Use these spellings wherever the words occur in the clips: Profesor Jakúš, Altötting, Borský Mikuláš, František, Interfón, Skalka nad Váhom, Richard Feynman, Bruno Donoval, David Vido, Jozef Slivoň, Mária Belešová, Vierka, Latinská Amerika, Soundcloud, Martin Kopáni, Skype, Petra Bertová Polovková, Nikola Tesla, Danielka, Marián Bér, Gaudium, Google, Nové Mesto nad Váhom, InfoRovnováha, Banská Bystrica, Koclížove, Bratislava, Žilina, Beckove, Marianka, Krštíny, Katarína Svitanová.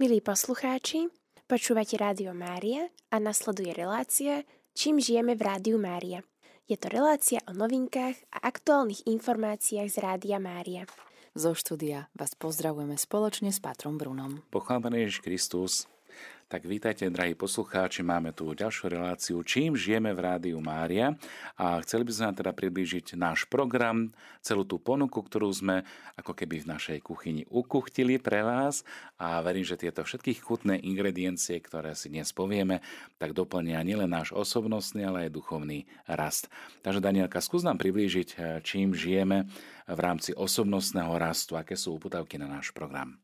Milí poslucháči, počúvate Rádio Mária a nasleduje relácia Čím žijeme v Rádiu Mária. Je to relácia o novinkách a aktuálnych informáciách z Rádia Mária. Zo štúdia vás pozdravujeme spoločne s Patrom Brunom. Pochválený Ježiš Kristus. Tak vítajte, drahí poslucháči, máme tu ďalšiu reláciu Čím žijeme v Rádiu Mária a chceli by sme vám teda priblížiť náš program, celú tú ponuku, ktorú sme ako keby v našej kuchyni ukuchtili pre vás a verím, že tieto všetky chutné ingrediencie, ktoré si dnes povieme, tak doplnia nielen náš osobnostný, ale aj duchovný rast. Takže Danielka, skús nám priblížiť, čím žijeme v rámci osobnostného rastu, aké sú uputavky na náš program.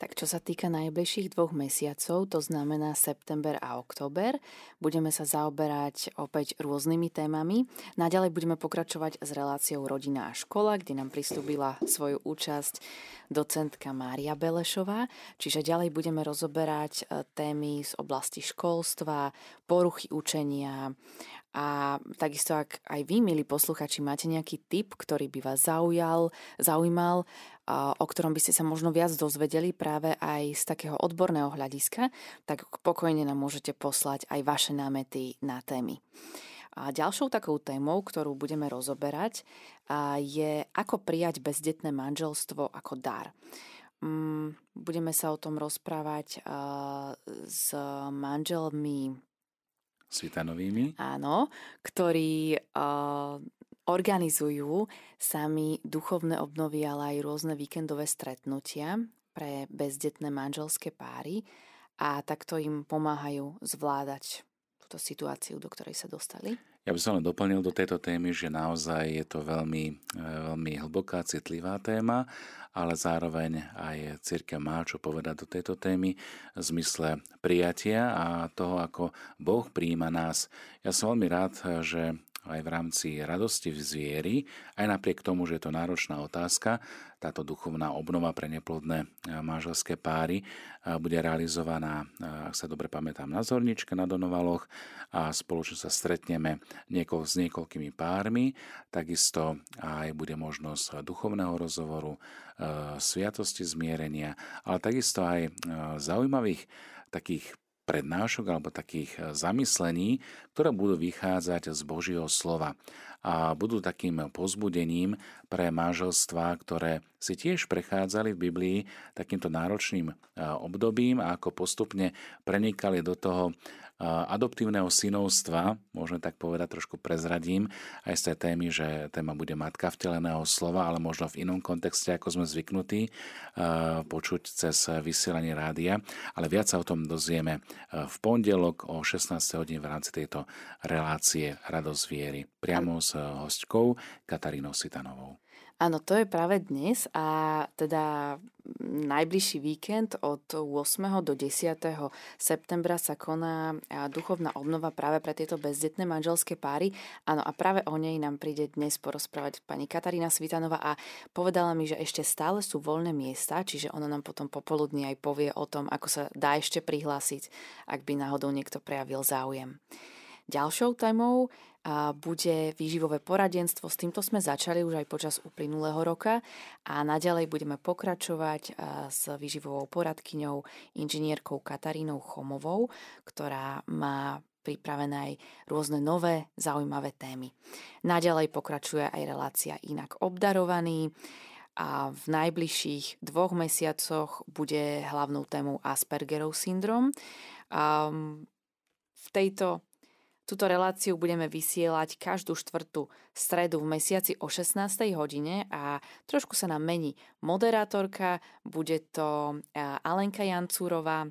Tak čo sa týka najbližších 2 mesiacov, to znamená september a október, budeme sa zaoberať opäť rôznymi témami. Naďalej budeme pokračovať s reláciou Rodina a škola, kde nám pristúpila svoju účasť docentka Mária Belešová, čiže ďalej budeme rozoberať témy z oblasti školstva, poruchy učenia. A takisto, ak aj vy, milí posluchači, máte nejaký tip, ktorý by vás zaujímal, o ktorom by ste sa možno viac dozvedeli práve aj z takého odborného hľadiska, tak pokojne nám môžete poslať aj vaše námety na témy. A ďalšou takou témou, ktorú budeme rozoberať, je ako prijať bezdetné manželstvo ako dar. Budeme sa o tom rozprávať s manželmi Svitanovými. Áno, ktorí organizujú sami duchovné obnovy, ale aj rôzne víkendové stretnutia pre bezdetné manželské páry a takto im pomáhajú zvládať túto situáciu, do ktorej sa dostali. Ja by som len doplnil do tejto témy, že naozaj je to veľmi hlboká, citlivá téma, ale zároveň aj cirkev má čo povedať do tejto témy v zmysle prijatia a toho, ako Boh prijíma nás. Ja som veľmi rád, že aj v rámci radosti v zvieri, aj napriek tomu, že je to náročná otázka, táto duchovná obnova pre neplodné manželské páry bude realizovaná, ak sa dobre pamätám, na Zorničke, na Donovaloch a spoločne sa stretneme s niekoľkými pármi. Takisto aj bude možnosť duchovného rozhovoru, sviatosti zmierenia, ale takisto aj zaujímavých takých prednášok alebo takých zamyslení, ktoré budú vychádzať z Božieho slova a budú takým povzbudením pre manželstvá, ktoré si tiež prechádzali v Biblii takýmto náročným obdobím a ako postupne prenikali do toho adoptívneho synovstva, môžeme tak povedať, trošku prezradím aj z tej témy, že téma bude matka vteleného slova, ale možno v inom kontexte, ako sme zvyknutí počuť cez vysielanie rádia, ale viac sa o tom dozvieme v pondelok o 16:00 v rámci tejto relácie Radosť viery priamo s hostkou Katarínou Svitanovou. Áno, to je práve dnes a teda najbližší víkend od 8. do 10. septembra sa koná duchovná obnova práve pre tieto bezdetné manželské páry. Áno, a práve o nej nám príde dnes porozprávať pani Katarína Svitanová a povedala mi, že ešte stále sú voľné miesta, čiže ona nám potom popoludní aj povie o tom, ako sa dá ešte prihlásiť, ak by náhodou niekto prejavil záujem. Ďalšou témou bude výživové poradenstvo. S týmto sme začali už aj počas uplynulého roka a naďalej budeme pokračovať s výživovou poradkyňou, inžinierkou Katarínou Chomovou, ktorá má pripravené aj rôzne nové zaujímavé témy. Naďalej pokračuje aj relácia Inak obdarovaný a v najbližších 2 mesiacoch bude hlavnou témou Aspergerov syndrom. Túto reláciu budeme vysielať každú 4. stredu v mesiaci o 16:00 a trošku sa nám mení moderátorka, bude to Alenka Jancúrova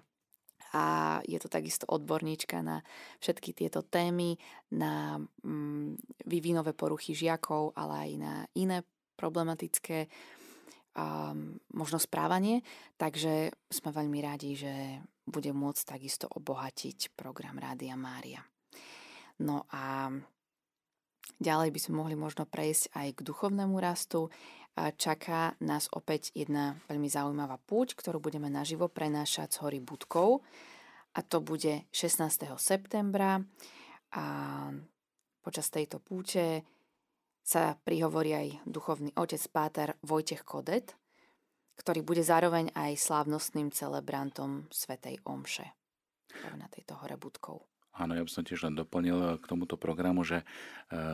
a je to takisto odborníčka na všetky tieto témy, na vývinové poruchy žiakov, ale aj na iné problematické možno správanie, takže sme veľmi radi, že bude môcť takisto obohatiť program Rádia Mária. No a ďalej by sme mohli možno prejsť aj k duchovnému rastu. Čaká nás opäť jedna veľmi zaujímavá púť, ktorú budeme naživo prenášať z Hory Butkov. A to bude 16. septembra. A počas tejto púte sa prihovorí aj duchovný otec páter Vojtech Kodet. ktorý bude zároveň aj slávnostným celebrantom svätej omše na tejto Hore Butkov. Áno, ja by som tiež len doplnil k tomuto programu, že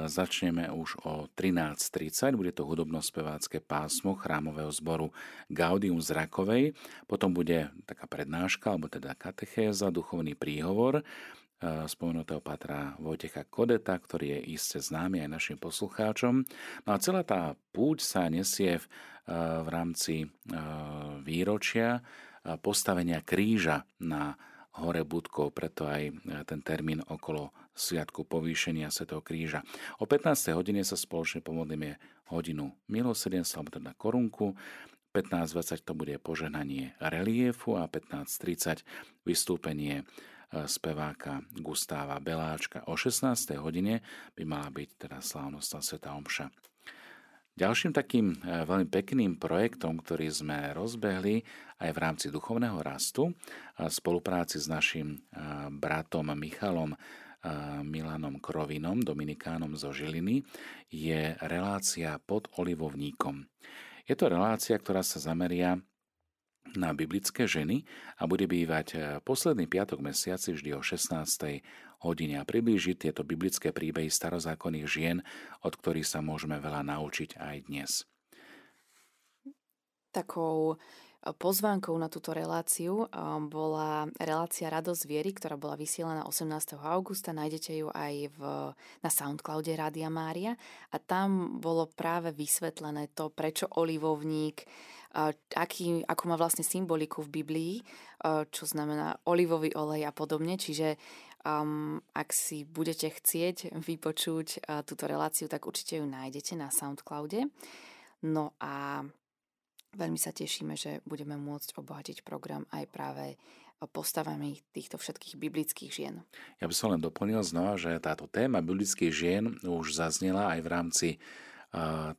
začneme už o 13.30, bude to hudobno-spevácké pásmo chrámového zboru Gaudium z Rakovej, potom bude taká prednáška, alebo teda katechéza, duchovný príhovor spomenutého pátra Vojtecha Kodeta, ktorý je iste známy aj našim poslucháčom. No a celá tá púť sa nesie v rámci výročia postavenia kríža na Hore Butkov, preto aj ten termín okolo sviatku povýšenia svätého kríža. O 15. hodine sa spoločne pomodlíme hodinu milosrdenstva, alebo teda korunku. 15.20 to bude požehnanie reliefu a 15.30 vystúpenie speváka Gustáva Beláčka. O 16. hodine by mala byť teda slávnostná svätá omša. Ďalším takým veľmi pekným projektom, ktorý sme rozbehli aj v rámci duchovného rastu a spolupráci s našim bratom Michalom Milanom Krovinom, dominikánom zo Žiliny, je relácia Pod olivovníkom. Je to relácia, ktorá sa zameria na biblické ženy a bude bývať posledný piatok mesiaci vždy o 16. hodine a priblížiť tieto biblické príbehy starozákonných žien, od ktorých sa môžeme veľa naučiť aj dnes. Takou pozvánkou na túto reláciu bola relácia Radosť viery, ktorá bola vysielaná 18. augusta. Nájdete ju aj na Soundcloude Rádia Mária a tam bolo práve vysvetlené to, prečo olivovník, akú má vlastne symboliku v Biblii, čo znamená olivový olej a podobne. Čiže ak si budete chcieť vypočuť túto reláciu, tak určite ju nájdete na Soundcloude. No a veľmi sa tešíme, že budeme môcť obohatiť program aj práve postavami týchto všetkých biblických žien. Ja by som len doplnil znova, že táto téma biblických žien už zaznela aj v rámci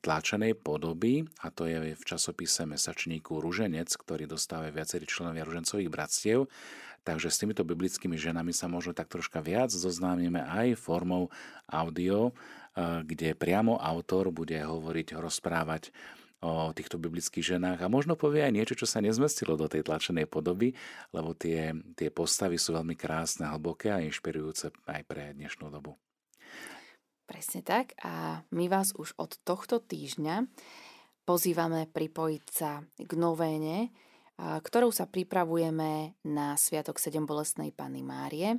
tlačenej podoby, a to je v časopise mesačníku Ruženec, ktorý dostávajú viacerí členovia ružencových bratstiev. Takže s týmito biblickými ženami sa možno tak troška viac zoznámime aj formou audio, kde priamo autor bude hovoriť, rozprávať o týchto biblických ženách a možno povie aj niečo, čo sa nezmestilo do tej tlačenej podoby, lebo tie postavy sú veľmi krásne, hlboké a inšpirujúce aj pre dnešnú dobu. Presne tak, a my vás už od tohto týždňa pozývame pripojiť sa k novéne, ktorou sa pripravujeme na Sviatok Sedembolestnej Panny Márie.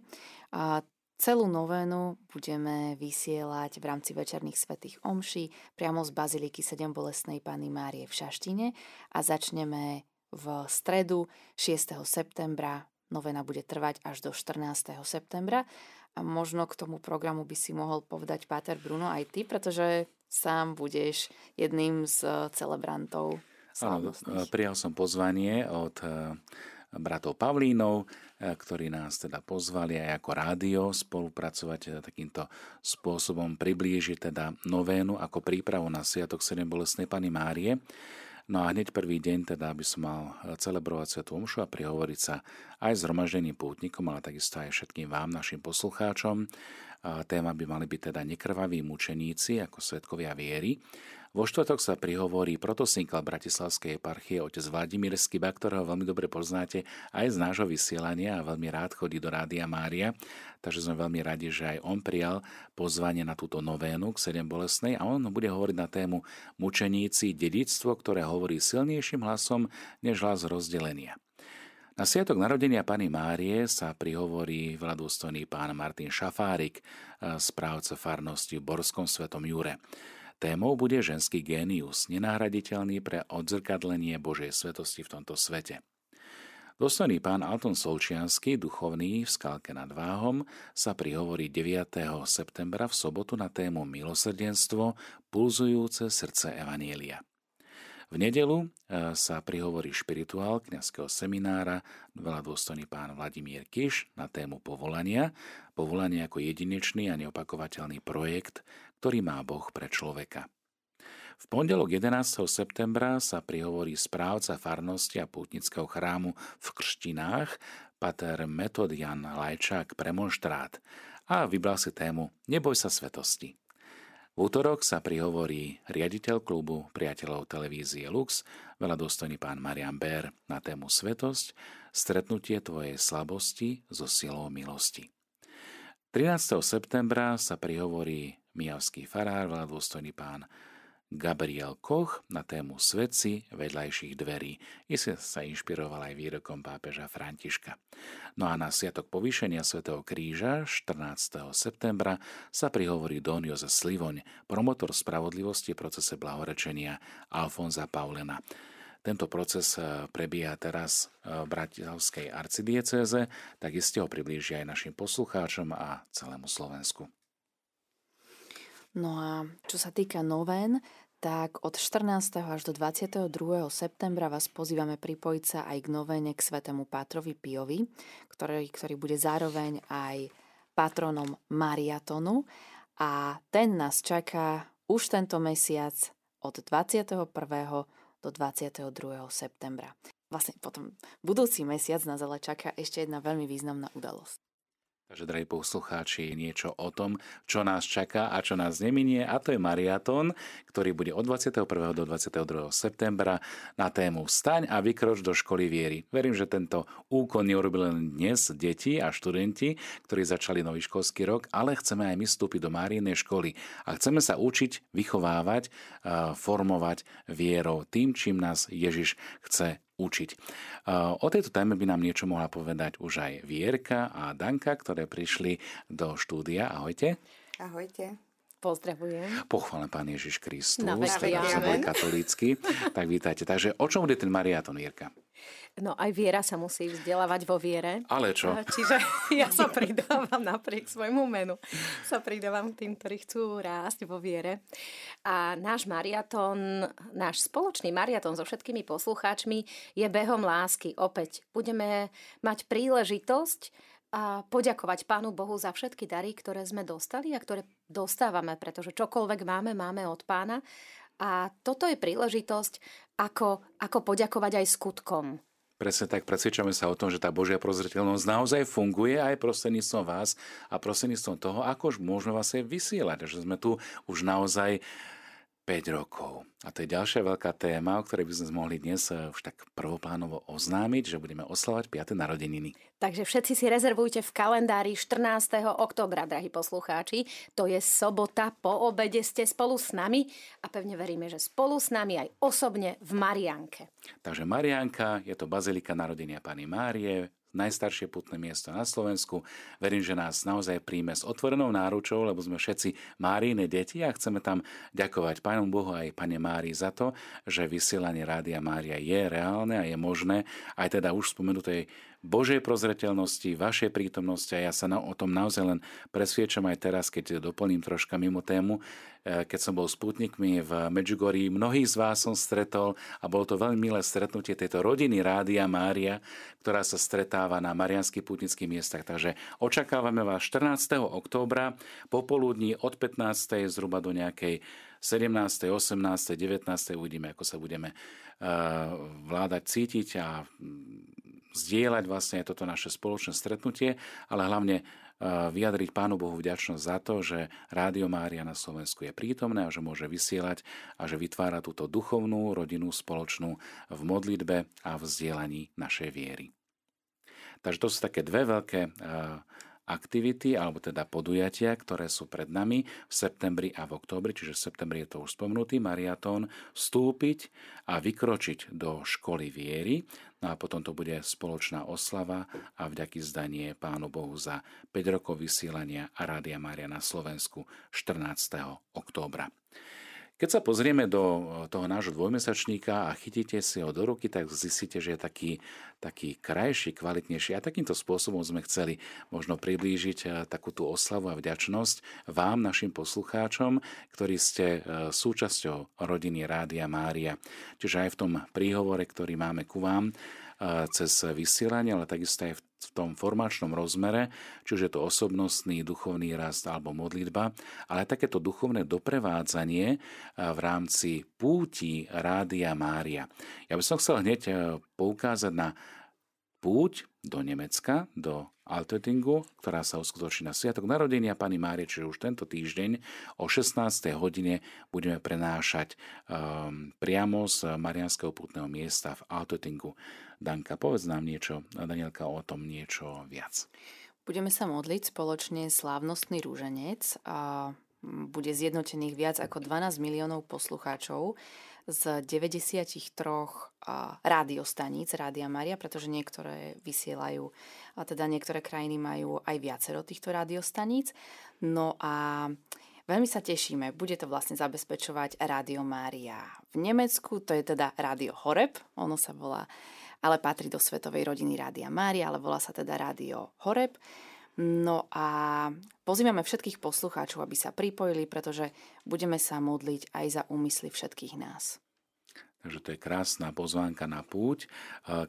A celú novénu budeme vysielať v rámci večerných svätých omší priamo z Bazíliky Sedembolestnej Panny Márie v Šaštíne a začneme v stredu 6. septembra. Novena bude trvať až do 14. septembra. A možno k tomu programu by si mohol povedať, páter Bruno, aj ty, pretože sám budeš jedným z celebrantov slávnostných. Prijal som pozvanie od bratov Pavlínov, ktorí nás teda pozvali aj ako rádio spolupracovať takýmto spôsobom, priblížiť teda novénu ako prípravu na Sviatok Sedembolestnej Panny Márie. No a hneď prvý deň teda by som mal celebrovať svätú omšu a prihovoriť sa aj zhromaždeným pútnikom, ale takisto aj všetkým vám, našim poslucháčom. Téma by mali byť teda nekrvaví mučeníci ako svedkovia viery. Vo štvrtok sa prihovorí protosynklal Bratislavskej eparchie otec Vladimír Skiba, ktorého veľmi dobre poznáte aj z nášho vysielania a veľmi rád chodí do Rádia Mária. Takže sme veľmi radi, že aj on prijal pozvanie na túto novénu k Sedembolestnej a on bude hovoriť na tému mučeníci, dedičstvo, ktoré hovorí silnejším hlasom než hlas rozdelenia. Na sviatok narodenia Panny Márie sa prihovorí veľadôstojný pán Martin Šafárik, správca farnosti v Borskom Svätom Jure. Témou bude ženský génius, nenahraditeľný pre odzrkadlenie Božej svetosti v tomto svete. Dôstojný pán Anton Solčianský, duchovný v Skalke nad Váhom, sa prihovorí 9. septembra v sobotu na tému Milosrdenstvo, pulzujúce srdce Evanielia. V nedeľu sa prihovorí špirituál kňazského seminára veľadôstojný pán Vladimír Kiš na tému povolania, povolanie ako jedinečný a neopakovateľný projekt, ktorý má Boh pre človeka. V pondelok 11. septembra sa prihovorí správca farnosti a pútnického chrámu v Krštinách pater Metod Jan Lajčák, premonštrát, a vybral si tému Neboj sa svetosti. V útorok sa prihovorí riaditeľ klubu priateľov televízie Lux, veľadôstojný pán Marián Bér, na tému Svetosť, stretnutie tvojej slabosti so silou milosti. 13. septembra sa prihovorí mijavský farár, veľadôstojný pán Gabriel Koch, na tému Svetci vedľajších dverí. Iste sa inšpiroval aj výrokom pápeža Františka. No a na sviatok povýšenia Svätého kríža 14. septembra sa prihovorí Don Jozef Slivoň, promotor spravodlivosti v procese blahorečenia Alfonza Paulena. Tento proces prebieha teraz v bratislavskej arcidiecéze, tak iste ho priblížia aj našim poslucháčom a celému Slovensku. No a čo sa týka novén, tak od 14. až do 22. septembra vás pozývame pripojiť sa aj k novéne k svätému Pátrovi Piovi, ktorý bude zároveň aj patronom Mariatonu. A ten nás čaká už tento mesiac od 21. do 22. septembra. Vlastne potom budúci mesiac nás ale čaká ešte jedna veľmi významná udalosť. Takže, drahí poslucháči, niečo o tom, čo nás čaká a čo nás neminie, a to je Mariatón, ktorý bude od 21. do 22. septembra na tému Vstaň a vykroč do školy viery. Verím, že tento úkon neurobil len dnes deti a študenti, ktorí začali nový školský rok, ale chceme aj my vstúpiť do Máriinej školy a chceme sa učiť, vychovávať, formovať vierou tým, čím nás Ježiš chce učiť. O tejto téme by nám niečo mohla povedať už aj Vierka a Danka, ktoré prišli do štúdia. Ahojte. Ahojte. Pozdravujem. Pochválený Pán Ježiš Kristus. No, teda katolícky. Tak vítajte. Takže o čom bude ten Mariatón, Vierka? No aj viera sa musí vzdelávať vo viere. Ale čo? Čiže ja sa pridávam napriek svojmu menu. Sa pridávam k tým, ktorí chcú rásť vo viere. A náš Mariatón, náš spoločný Mariatón so všetkými poslucháčmi je behom lásky. Opäť budeme mať príležitosť a poďakovať Pánu Bohu za všetky dary, ktoré sme dostali a ktoré dostávame, pretože čokoľvek máme, máme od Pána. A toto je príležitosť, ako poďakovať aj skutkom. Presne tak, presvedčame sa o tom, že tá Božia prozreteľnosť naozaj funguje aj prostredníctvom vás a prostredníctvom toho, ako už môžeme vás aj vysielať. Že sme tu už naozaj 5 rokov. A to je ďalšia veľká téma, o ktorej by sme mohli dnes už tak prvoplánovo oznámiť, že budeme oslavať 5. narodeniny. Takže všetci si rezervujte v kalendári 14. októbra, drahí poslucháči. To je sobota, po obede ste spolu s nami a pevne veríme, že spolu s nami aj osobne v Marianke. Takže Marianka, je to Bazílika narodenia Panny Márie, najstaršie pútne miesto na Slovensku. Verím, že nás naozaj príjme s otvorenou náručou, lebo sme všetci Máriine deti a chceme tam ďakovať Pánu Bohu aj Pane Márii za to, že vysielanie Rádia Mária je reálne a je možné aj teda už spomenutej Božej prozreteľnosti, vašej prítomnosti, a ja sa o tom naozaj len presviečam aj teraz, keď doplním troška mimo tému. Keď som bol s pútnikmi v Medžugorí, mnohých z vás som stretol a bolo to veľmi milé stretnutie tejto rodiny Rádia Mária, ktorá sa stretáva na mariánskych pútnických miestach. Takže očakávame vás 14. októbra popoludní od 15. zhruba do nejakej 17., 18., 19. Uvidíme, ako sa budeme vládať cítiť a zdieľať vlastne toto naše spoločné stretnutie, ale hlavne vyjadriť Pánu Bohu vďačnosť za to, že Rádio Mária na Slovensku je prítomné a že môže vysielať a že vytvára túto duchovnú rodinu spoločnú v modlitbe a v vzdielaní našej viery. Takže to sú také dve veľké aktivity, alebo teda podujatia, ktoré sú pred nami v septembri a v októbri, čiže v septembri je to už spomenutý Mariatón, vstúpiť a vykročiť do školy viery. No a potom to bude spoločná oslava a vďaky zdanie Pánu Bohu za 5 rokov vysielania Rádia Mária na Slovensku 14. októbra. Keď sa pozrieme do toho nášho dvojmesačníka a chytíte si ho do ruky, tak zistíte, že je taký krajší, kvalitnejší. A takýmto spôsobom sme chceli možno priblížiť takúto oslavu a vďačnosť vám, našim poslucháčom, ktorí ste súčasťou rodiny Rádia Mária. Čiže aj v tom príhovore, ktorý máme ku vám cez vysielanie, ale takisto aj v tom formačnom rozmere, čiže je to osobnostný, duchovný rast alebo modlitba, ale takéto duchovné doprevádzanie v rámci púti Rádia Mária. Ja by som chcel hneď poukázať na púť do Nemecka, do Altöttingu, ktorá sa uskutoční na sviatok narodenia Panny Márie, čiže už tento týždeň o 16. hodine budeme prenášať priamo z mariánskeho pútneho miesta v Altöttingu. Danka, povedz nám niečo, Danielka, o tom niečo viac. Budeme sa modliť spoločne slávnostný rúženec a bude zjednotených viac ako 12 miliónov poslucháčov z 93 rádiostaníc Rádia Mária, pretože niektoré vysielajú, a teda niektoré krajiny majú aj viacero týchto rádiostaníc. No a veľmi sa tešíme, bude to vlastne zabezpečovať Rádio Mária v Nemecku, to je teda Rádio Horeb, ono sa volá, ale patrí do svetovej rodiny Rádia Mária, ale volá sa teda Rádio Horeb. No a pozývame všetkých poslucháčov, aby sa pripojili, pretože budeme sa modliť aj za úmysly všetkých nás. Takže to je krásna pozvánka na púť.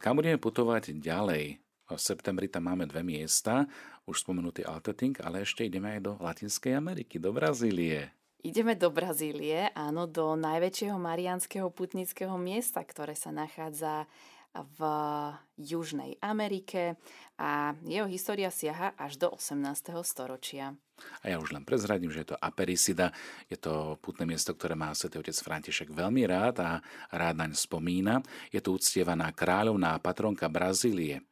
Kam budeme putovať ďalej? V septembri tam máme dve miesta, už spomenutý Altötting, ale ešte ideme aj do Latinskej Ameriky, do Brazílie. Ideme do Brazílie, áno, do najväčšieho mariánskeho putnického miesta, ktoré sa nachádza v Južnej Amerike a jeho história siaha až do 18. storočia. A ja už len prezradím, že je to Aparecida, je to pútne miesto, ktoré má svätý otec František veľmi rád a rád naň spomína. Je tu uctievaná kráľovná patronka Brazílie,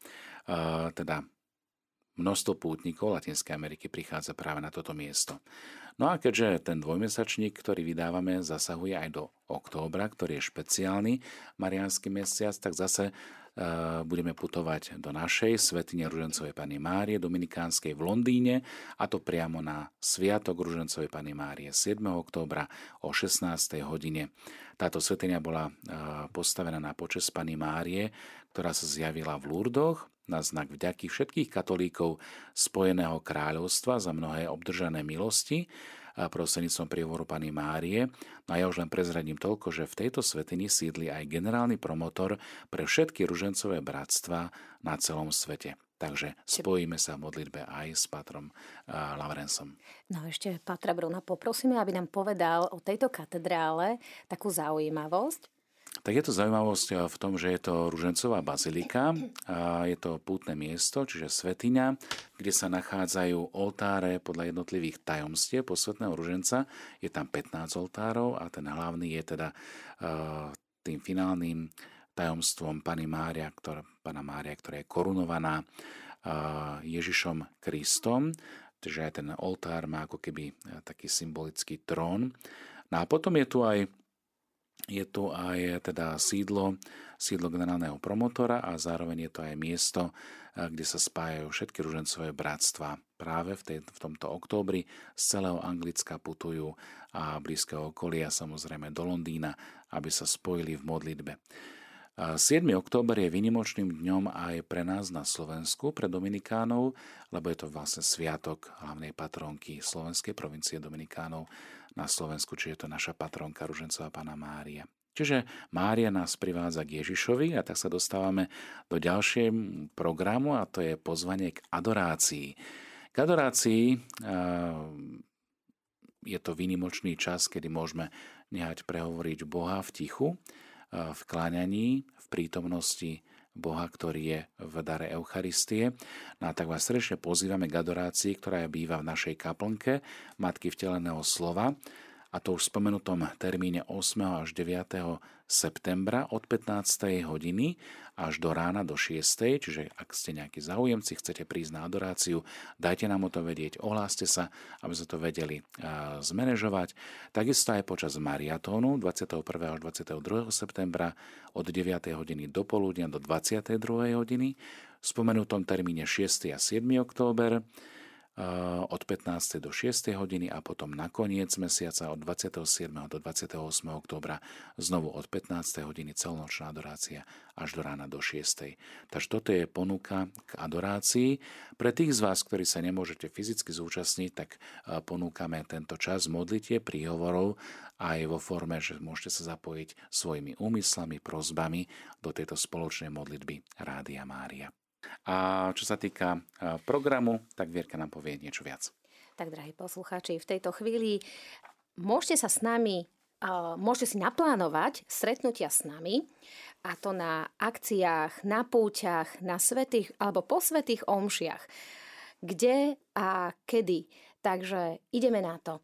teda množstvo pútnikov Latinskej Ameriky prichádza práve na toto miesto. No a keďže ten dvojmesačník, ktorý vydávame, zasahuje aj do októbra, ktorý je špeciálny mariánsky mesiac, tak zase budeme putovať do našej svätyne Ružencovej Panny Márie Dominikánskej v Londýne, a to priamo na sviatok Ružencovej Panny Márie 7. októbra o 16. hodine. Táto svätyňa bola postavená na počesť Panny Márie, ktorá sa zjavila v Lurdoch na znak vďaky všetkých katolíkov Spojeného kráľovstva za mnohé obdržané milosti a prostredníctvom príhovoru Panny Márie. No a ja už len prezradím toľko, že v tejto svätyni sídli aj generálny promotor pre všetky ružencové bratstvá na celom svete. Takže spojíme sa v modlitbe aj s patrom Laurencom. No a ešte patra Bruna poprosíme, aby nám povedal o tejto katedrále takú zaujímavosť. Tak je to zaujímavosť v tom, že je to Ružencová bazílika, je to pútne miesto, čiže svätyňa, kde sa nachádzajú oltáre podľa jednotlivých tajomstiev posvätného ruženca. Je tam 15 oltárov a ten hlavný je teda tým finálnym tajomstvom Panny Mária, ktorá je korunovaná Ježišom Kristom. Čiže aj ten oltár má ako keby taký symbolický trón. No a potom je tu aj teda sídlo generálneho promotora a zároveň je to aj miesto, kde sa spájajú všetky ružencové bratstvá. Práve v tomto októbri z celého Anglicka putujú a blízkeho okolia, samozrejme do Londýna, aby sa spojili v modlitbe. 7. október je výnimočným dňom aj pre nás na Slovensku, pre Dominikánov, lebo je to vlastne sviatok hlavnej patronky slovenskej provincie Dominikánov na Slovensku, čiže je to naša patronka Ružencová Panna Mária. Čiže Mária nás privádza k Ježišovi a tak sa dostávame do ďalšieho programu, a to je pozvanie k adorácii. K adorácii je to výnimočný čas, kedy môžeme nehať prehovoriť Boha v tichu, v kláňaní, v prítomnosti Boha, ktorý je v dare Eucharistie. No a tak vás srdečne pozývame k adorácii, ktorá býva v našej kaplnke Matky vteleného slova, a to už v spomenutom termíne 8. až 9. septembra od 15. hodiny až do rána do 6. Čiže ak ste nejakí záujemci, chcete prísť na adoráciu, dajte nám o to vedieť, ohláste sa, aby sme to vedeli zmanéžovať. Takisto aj počas mariatónu 21. až 22. septembra od 9. hodiny do poludnia do 22. hodiny, v spomenutom termíne 6. a 7. október od 15. do 6. hodiny a potom na koniec mesiaca od 27. do 28. októbra znovu od 15. hodiny celonočná adorácia až do rána do 6. Takže toto je ponuka k adorácii. Pre tých z vás, ktorí sa nemôžete fyzicky zúčastniť, tak ponúkame tento čas modlitie, príhovorov aj vo forme, že môžete sa zapojiť svojimi úmyslami, prosbami do tejto spoločnej modlitby Rádia Mária. A čo sa týka programu, tak Vierka nám povie niečo viac. Tak, drahí poslucháči, v tejto chvíli môžete sa s nami môžete si naplánovať stretnutia s nami, a to na akciách, na púťach, na svätých alebo po svätých omšiach. Kde a kedy. Takže ideme na to.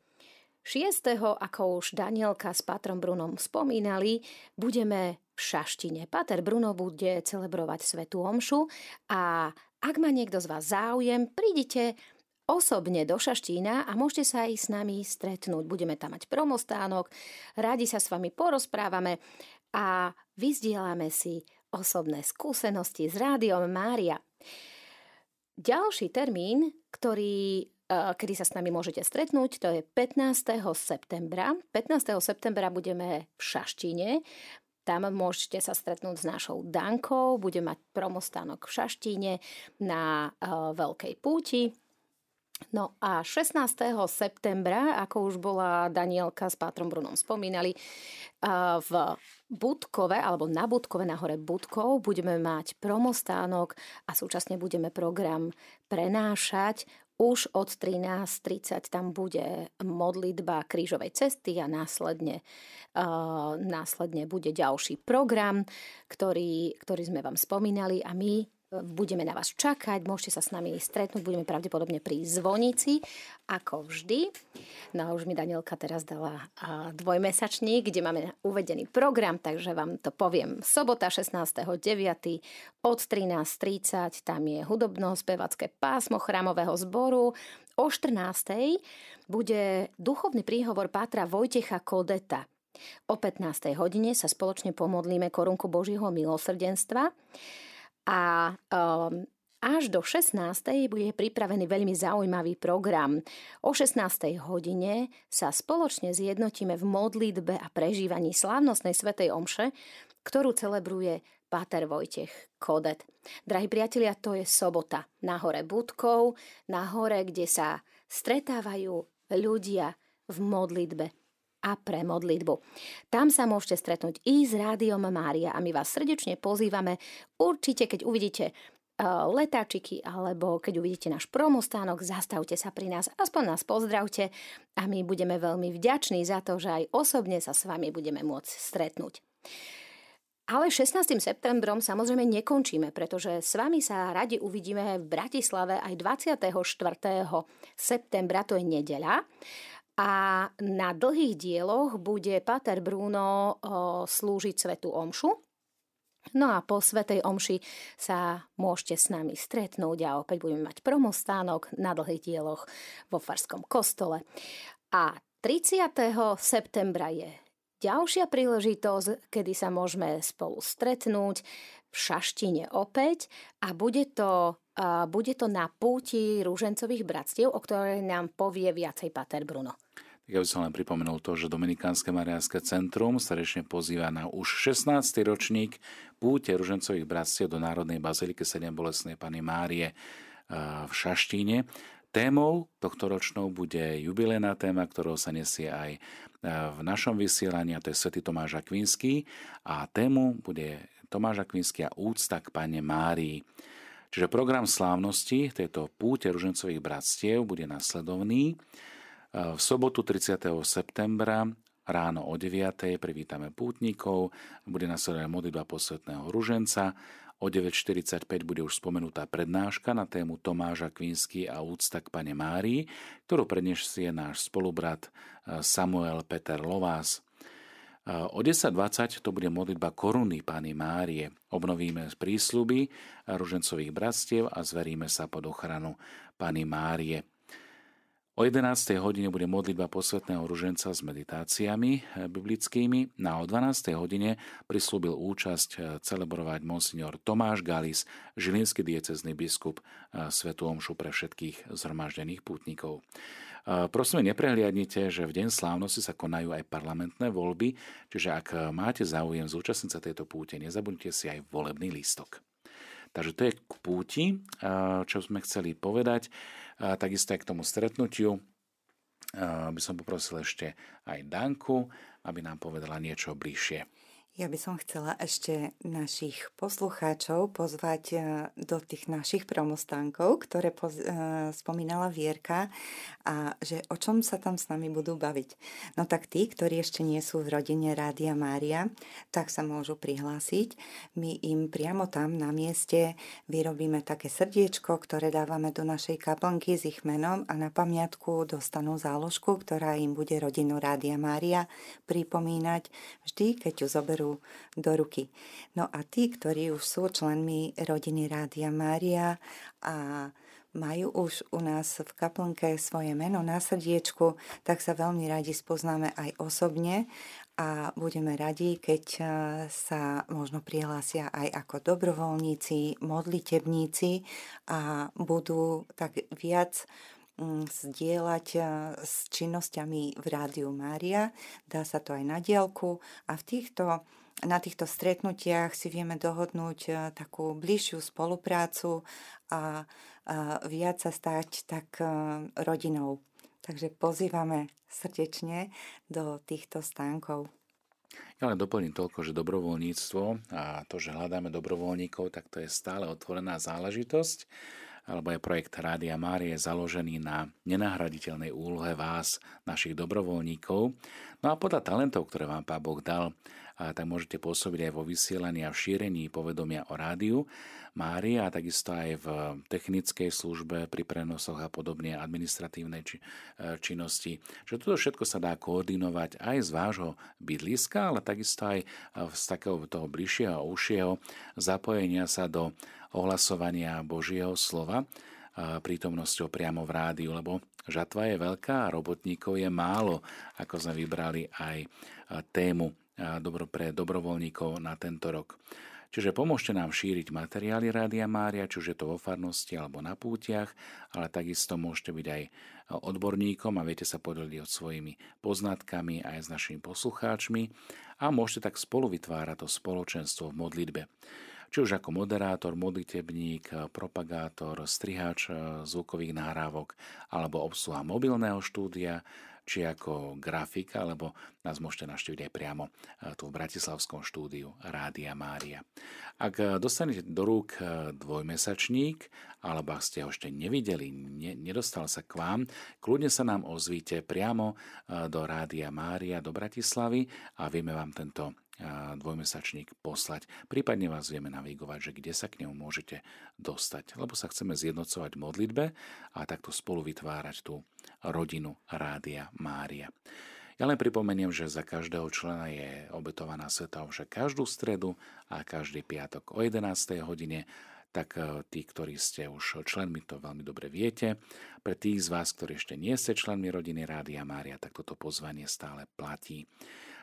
6. ako už Danielka s Patrom Brunom spomínali, budeme v Šaštine. Páter Bruno bude celebrovať svätú omšu a ak má niekto z vás záujem, prídite osobne do Šaštína a môžete sa aj s nami stretnúť. Budeme tam mať promostánok, radi sa s vami porozprávame a vyzdielame si osobné skúsenosti s Rádiom Mária. Ďalší termín, kedy sa s nami môžete stretnúť, to je 15. septembra. 15. septembra budeme v Šaštíne. Tam môžete sa stretnúť s našou Dankou, bude mať promostánok v Šaštíne na Veľkej púti. No a 16. septembra, ako už bola Danielka s Pátrom Brunom spomínali, v Butkove, alebo na Butkove, na hore Butkov, budeme mať promostánok a súčasne budeme program prenášať. Už od 13.30 tam bude modlitba krížovej cesty a následne bude ďalší program, ktorý sme vám spomínali a my budeme na vás čakať, môžete sa s nami stretnúť, budeme pravdepodobne pri zvonici, ako vždy. No už mi Danielka teraz dala dvojmesačník, kde máme uvedený program, takže vám to poviem. Sobota 16.9. od 13.30, tam je hudobno-spevacké pásmo chrámového zboru. O 14.00 bude duchovný príhovor pátra Vojtecha Kodeta. O 15.00 hodine sa spoločne pomodlíme korunku Božieho milosrdenstva. A až do 16.00 bude pripravený veľmi zaujímavý program. O 16.00 hodine sa spoločne zjednotíme v modlitbe a prežívaní slávnostnej svätej omše, ktorú celebruje páter Vojtech Kodet. Drahí priatelia, to je sobota na hore Butkov, na hore, kde sa stretávajú ľudia v modlitbe a pre modlitbu. Tam sa môžete stretnúť i s Rádiom Mária a my vás srdečne pozývame. Určite, keď uvidíte letáčiky alebo keď uvidíte náš promostánok, zastavte sa pri nás, aspoň nás pozdravte a my budeme veľmi vďační za to, že aj osobne sa s vami budeme môcť stretnúť. Ale 16. septembrom samozrejme nekončíme, pretože s vami sa radi uvidíme v Bratislave aj 24. septembra, to je nedeľa. A na dlhých dieloch bude páter Bruno slúžiť svätú omšu. No a po svätej omši sa môžete s nami stretnúť a opäť budeme mať promostánok na dlhých dieloch vo Farskom kostole. A 30. septembra je ďalšia príležitosť, kedy sa môžeme spolu stretnúť v Šaštine opäť a bude to na púti Ružencových bratstiev, o ktorej nám povie viacej páter Bruno. Ja by som len pripomenul to, že Dominikánske mariánske centrum srdečne pozýva na už 16. ročník púte Ružencových bratstiev do Národnej bazíliky Sedem bolestnej Panny Márie v Šaštíne. Témou tohto ročnou bude jubilejná téma, ktorou sa nesie aj v našom vysielaní, a to je svätý Tomáš Akvinský. A tému bude Tomáš Akvinský a úcta k Panne Márii. Čiže program slávnosti tejto púte Ružencových bratstiev bude nasledovný. V sobotu 30. septembra ráno o 9.00 privítame pútnikov, bude nasledovať modlitba posvätného Ruženca. O 9.45 bude už spomenutá prednáška na tému Tomáš Akvinský a úcta k Panne Márii, ktorú predniesie náš spolubrat Samuel Peter Lovás. O 10.20 to bude modlitba koruny Panny Márie. Obnovíme prísľuby Ružencových bratstiev a zveríme sa pod ochranu Panny Márie. O 11.00 hodine bude modlitba posvätného Ruženca s meditáciami biblickými. A o 12.00 hodine prislúbil účasť celebrovať monsignor Tomáš Galis, žilinský diecézny biskup, svätú omšu pre všetkých zhromaždených pútnikov. Prosím, neprehliadnite, že v deň slávnosti sa konajú aj parlamentné voľby, čiže ak máte záujem zúčastniť sa tejto púte, nezabudnite si aj volebný lístok. Takže to je k púti, čo sme chceli povedať. Takisto aj k tomu stretnutiu by som poprosil ešte aj Danku, aby nám povedala niečo bližšie. Ja by som chcela ešte našich poslucháčov pozvať do tých našich promostánkov, ktoré spomínala Vierka, a že o čom sa tam s nami budú baviť. No tak tí, ktorí ešte nie sú v rodine Rádia Mária, tak sa môžu prihlásiť. My im priamo tam na mieste vyrobíme také srdiečko, ktoré dávame do našej kaplnky s ich menom, a na pamiatku dostanú záložku, ktorá im bude rodinu Rádia Mária pripomínať vždy, keď ju zoberú do ruky. No a tí, ktorí už sú členmi rodiny Rádia Mária a majú už u nás v kaplnke svoje meno na srdiečku, tak sa veľmi radi spoznáme aj osobne a budeme radi, keď sa možno prihlásia aj ako dobrovoľníci, modlitebníci a budú tak viac zdieľať s činnosťami v Rádiu Mária. Dá sa to aj na diaľku a na týchto stretnutiach si vieme dohodnúť takú bližšiu spoluprácu a viac sa stať tak rodinou. Takže pozývame srdečne do týchto stánkov. Ja len doplním toľko, že dobrovoľníctvo a to, že hľadáme dobrovoľníkov, tak to je stále otvorená záležitosť, alebo je projekt Rádia Mária založený na nenahraditeľnej úlohe vás, našich dobrovoľníkov. No a podľa talentov, ktoré vám Pán Boh dal, tak môžete pôsobiť aj vo vysielaní a v šírení povedomia o Rádiu Mária a takisto aj v technickej službe, pri prenosoch a podobne, administratívnej činnosti. Že toto všetko sa dá koordinovať aj z vášho bydliska, ale takisto aj z takého toho bližšieho, užšieho zapojenia sa do ohlasovania Božieho slova prítomnosťou priamo v rádiu, lebo žatva je veľká a robotníkov je málo, ako sme vybrali aj tému pre dobrovoľníkov na tento rok. Čiže pomôžte nám šíriť materiály Rádia Mária, či už je to vo farnosti alebo na pútiach, ale takisto môžete byť aj odborníkom a viete sa podeliť o svojimi poznatkami aj s našimi poslucháčmi a môžete tak spolu vytvárať to spoločenstvo v modlitbe. Či už ako moderátor, modlitebník, propagátor, striháč zvukových nahrávok alebo obsluha mobilného štúdia, či ako grafika, alebo nás môžete navštíviť aj priamo tu v bratislavskom štúdiu Rádia Mária. Ak dostanete do rúk dvojmesačník, alebo ak ste ho ešte nevideli, nedostal sa k vám, kľudne sa nám ozvíte priamo do Rádia Mária do Bratislavy a vieme vám tento dvojmesačník poslať. Prípadne vás vieme navigovať, že kde sa k nemu môžete dostať, lebo sa chceme zjednocovať v modlitbe a takto spolu vytvárať tú rodinu Rádia Mária. Ja len pripomeniem, že za každého člena je obetovaná svätá omša každú stredu a každý piatok o 11. hodine, tak tí, ktorí ste už členmi, to veľmi dobre viete. Pre tých z vás, ktorí ešte nie ste členmi rodiny Rádia Mária, tak toto pozvanie stále platí.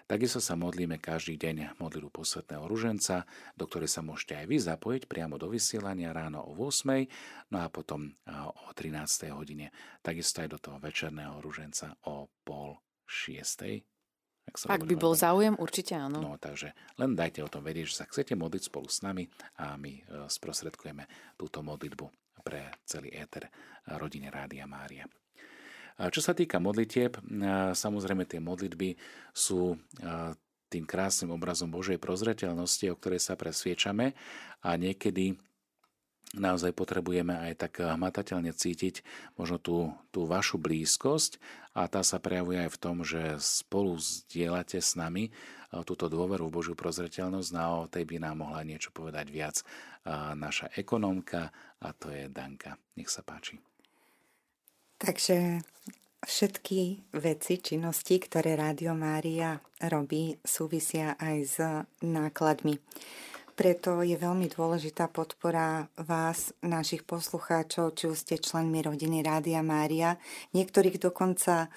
Takisto sa modlíme každý deň modlitbu posvätného ruženca, do ktorej sa môžete aj vy zapojiť priamo do vysielania ráno o 8:00, no a potom o 13:00 hodine. Takisto aj do toho večerného ruženca o 5:30. Ak by bol záujem, určite áno. No, takže len dajte o tom vedieť, že sa chcete modliť spolu s nami a my sprostredkujeme túto modlitbu pre celý éter rodine Rádia Mária. Čo sa týka modlitieb, samozrejme tie modlitby sú tým krásnym obrazom Božej prozreteľnosti, o ktorej sa presviečame, a niekedy naozaj potrebujeme aj tak hmatateľne cítiť možno tú vašu blízkosť, a tá sa prejavuje aj v tom, že spolu zdieľate s nami túto dôveru v Božiu prozreteľnosť. No, o tej by nám mohla niečo povedať viac naša ekonomka, a to je Danka. Nech sa páči. Takže všetky veci, činnosti, ktoré Rádio Mária robí, súvisia aj s nákladmi. Preto je veľmi dôležitá podpora vás, našich poslucháčov, či už ste členmi rodiny Rádia Mária. Niektorých dokonca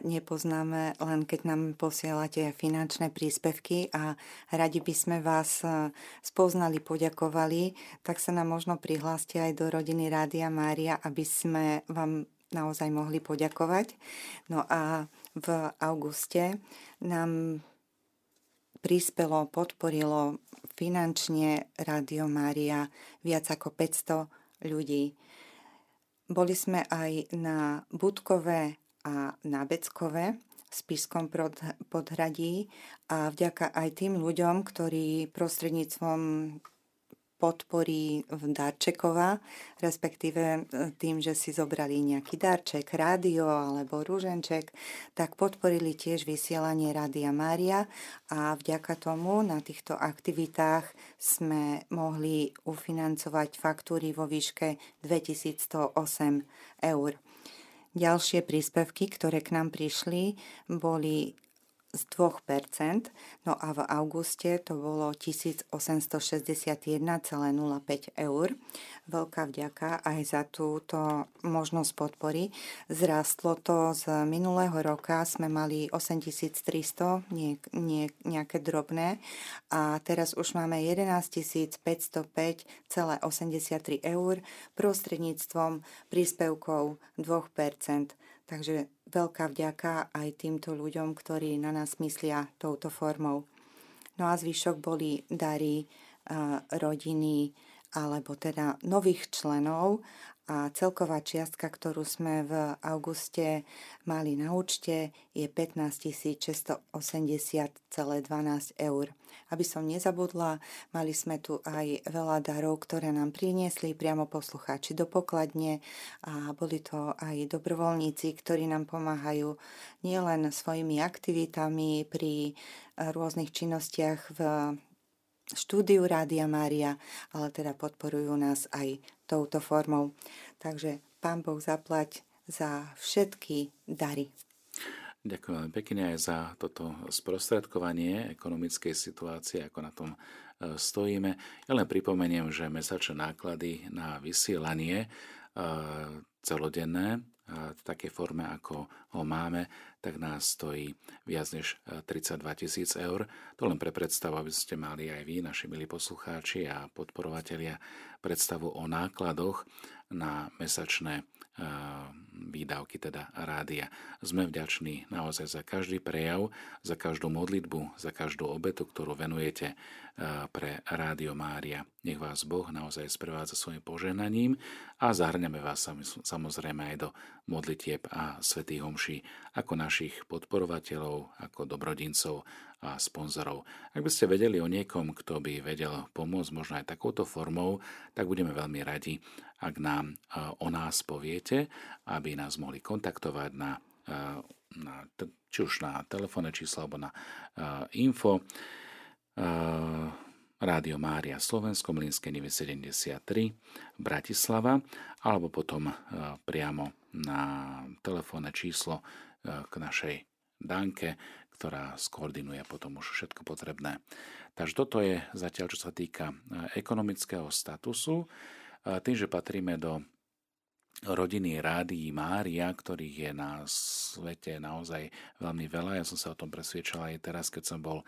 nepoznáme, len keď nám posielate finančné príspevky, a radi by sme vás spoznali, poďakovali, tak sa nám možno prihláste aj do rodiny Rádia Mária, aby sme vám naozaj mohli poďakovať. No a v auguste nám prispelo, podporilo finančne Rádio Mária viac ako 500 ľudí. Boli sme aj na Butkove a na Beckove. Spiskom Podhradí a vďaka aj tým ľuďom, ktorí prostredníctvom podpory darčekova, respektíve tým, že si zobrali nejaký darček, rádio alebo ruženček, tak podporili tiež vysielanie Rádia Mária a vďaka tomu na týchto aktivitách sme mohli ufinancovať faktúry vo výške 2108 €. Ďalšie príspevky, ktoré k nám prišli, boli z 2%, no a v auguste to bolo 1861,05 €. Veľká vďaka aj za túto možnosť podpory. Zrastlo to z minulého roka, sme mali 8300, nejaké drobné, a teraz už máme 11 505,83 € prostredníctvom príspevkov 2%. Takže veľká vďaka aj týmto ľuďom, ktorí na nás myslia touto formou. No a zvyšok boli dary rodiny, alebo teda nových členov, a celková čiastka, ktorú sme v auguste mali na účte, je 15 680,12 €. Aby som nezabudla, mali sme tu aj veľa darov, ktoré nám priniesli priamo poslucháči do pokladne, a boli to aj dobrovoľníci, ktorí nám pomáhajú nielen svojimi aktivitami pri rôznych činnostiach v štúdiu Rádia Mária, ale teda podporujú nás aj touto formou. Takže Pán Boh zaplať za všetky dary. Ďakujem pekne aj za toto sprostredkovanie ekonomickej situácie, ako na tom stojíme. Ja len pripomeniem, že mesačné náklady na vysielanie celodenné v takej forme, ako ho máme, tak nás stojí viac než 32 000 €. To len pre predstavu, aby ste mali aj vy, naši milí poslucháči a podporovatelia, predstavu o nákladoch na mesačné výdavky, teda rádia. Sme vďační naozaj za každý prejav, za každú modlitbu, za každú obetu, ktorú venujete pre Rádio Mária. Nech vás Boh naozaj sprevádza svojim požehnaním a zahrneme vás samozrejme aj do modlitieb a svätých homší ako našich podporovateľov, ako dobrodincov a sponzorov. Ak by ste vedeli o niekom, kto by vedel pomôcť možno aj takouto formou, tak budeme veľmi radi, ak nám o nás poviete, aby nás mohli kontaktovať či už na telefónne číslo alebo na info Rádio Mária Slovensko, Mlynské Nivy 73, Bratislava, alebo potom priamo na telefónne číslo k našej Danke, ktorá skoordinuje potom už všetko potrebné. Takže toto je zatiaľ, čo sa týka ekonomického statusu. Tým, že patríme do rodiny Rádií Mária, ktorých je na svete naozaj veľmi veľa. Ja som sa o tom presviedčal aj teraz, keď som bol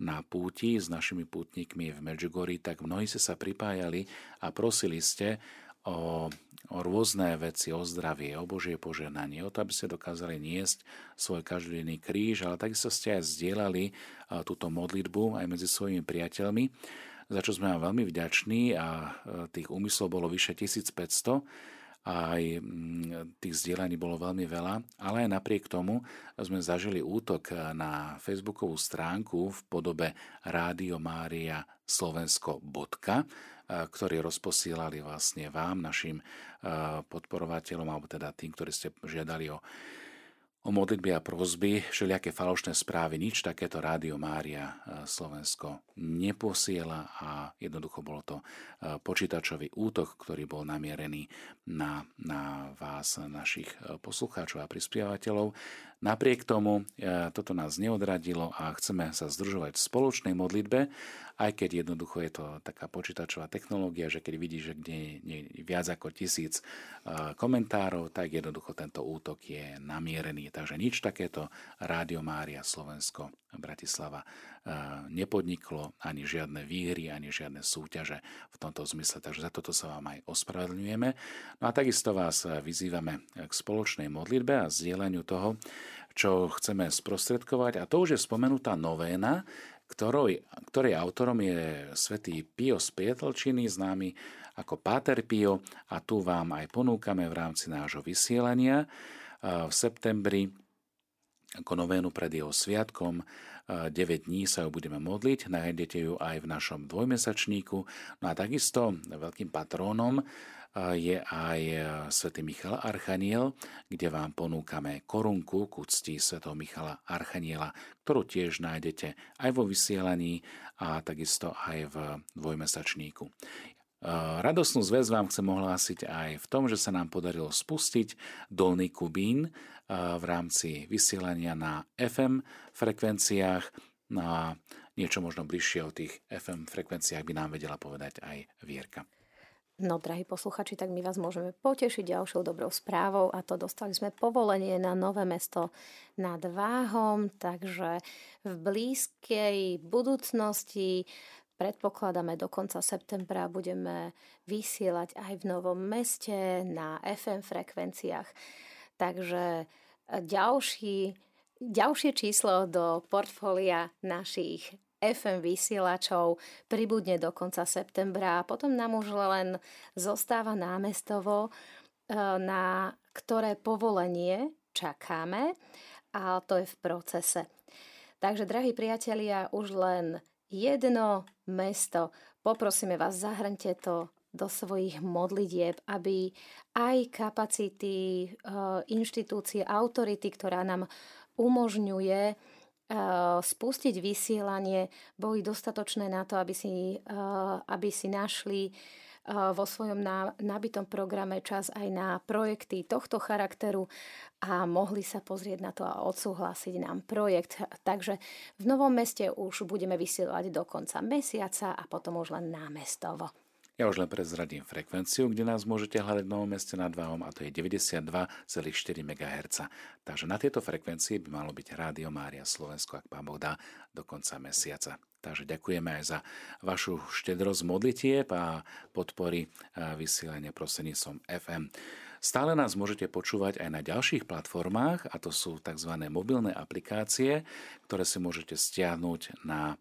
na púti s našimi pútnikmi v Medžugorí, tak mnohí ste sa pripájali a prosili ste o rôzne veci, o zdravie, o Božie požehnanie, o to, aby ste dokázali niesť svoj každodenný kríž, ale takisto ste aj zdieľali túto modlitbu aj medzi svojimi priateľmi, za čo sme vám veľmi vďační, a tých úmyslov bolo vyše 1500, a aj tých zdieľaní bolo veľmi veľa, ale aj napriek tomu sme zažili útok na facebookovú stránku v podobe Rádio Mária Slovensko bodka, ktorí rozposielali vlastne vám, našim podporovateľom, alebo teda tým, ktorí ste žiadali o modlitby a prosby, všelijaké falošné správy. Nič takéto Rádio Mária Slovensko neposiela, a jednoducho bolo to počítačový útok, ktorý bol namierený na vás, našich poslucháčov a prispievateľov. Napriek tomu toto nás neodradilo a chceme sa združovať v spoločnej modlitbe, aj keď jednoducho je to taká počítačová technológia, že keď vidíš, že kde je viac ako 1000 komentárov, tak jednoducho tento útok je namierený. Takže nič takéto Rádio Mária Slovensko Bratislava nepodniklo, ani žiadne výhry, ani žiadne súťaže v tomto zmysle. Takže za toto sa vám aj ospravedlňujeme. No a takisto vás vyzývame k spoločnej modlitbe a zdieľaniu toho, čo chceme sprostredkovať. A to už je spomenutá novéna, ktorej autorom je svätý Pio z Pietlčiny, známy ako Páter Pio, a tu vám aj ponúkame v rámci nášho vysielania v septembri ako novénu pred jeho sviatkom. 9 dní sa ju budeme modliť, nájdete ju aj v našom dvojmesačníku. No a takisto veľkým patrónom je aj svätý Michal Archaniel, kde vám ponúkame korunku ku cti svätého Michala Archaniela, ktorú tiež nájdete aj vo vysielaní a takisto aj v dvojmesačníku. Radosnú zväz vám chcem ohlásiť aj v tom, že sa nám podarilo spustiť Dolný Kubín v rámci vysielania na FM frekvenciách. Na niečo možno bližšie o tých FM frekvenciách by nám vedela povedať aj Vierka. No, drahí posluchači, tak my vás môžeme potešiť ďalšou dobrou správou, a to dostali sme povolenie na Nové Mesto nad Váhom, takže v blízkej budúcnosti, predpokladáme do konca septembra, budeme vysielať aj v Novom Meste na FM frekvenciách. Takže ďalšie číslo do portfólia našich FM vysielačov pribudne do konca septembra a potom nám už len zostáva Námestovo, na ktoré povolenie čakáme, a to je v procese. Takže, drahí priatelia, už len jedno mesto. Poprosíme vás, zahrňte to do svojich modlitieb, aby aj kapacity inštitúcie, autority, ktorá nám umožňuje spustiť vysielanie, boli dostatočné na to, aby si našli vo svojom nabitom programe čas aj na projekty tohto charakteru a mohli sa pozrieť na to a odsúhlasiť nám projekt. Takže v Novom Meste už budeme vysielať do konca mesiaca a potom už len Námestovo. Ja už len prezradím frekvenciu, kde nás môžete hľadať v Novom Meste nad Váhom, a to je 92,4 MHz. Takže na tieto frekvencie by malo byť Rádio Mária Slovensko, ak Pán Boh dá, do konca mesiaca. Takže ďakujeme aj za vašu štedrosť modlitieb a podpory vysielania prostredníctvom FM. Stále nás môžete počúvať aj na ďalších platformách, a to sú tzv. Mobilné aplikácie, ktoré si môžete stiahnuť na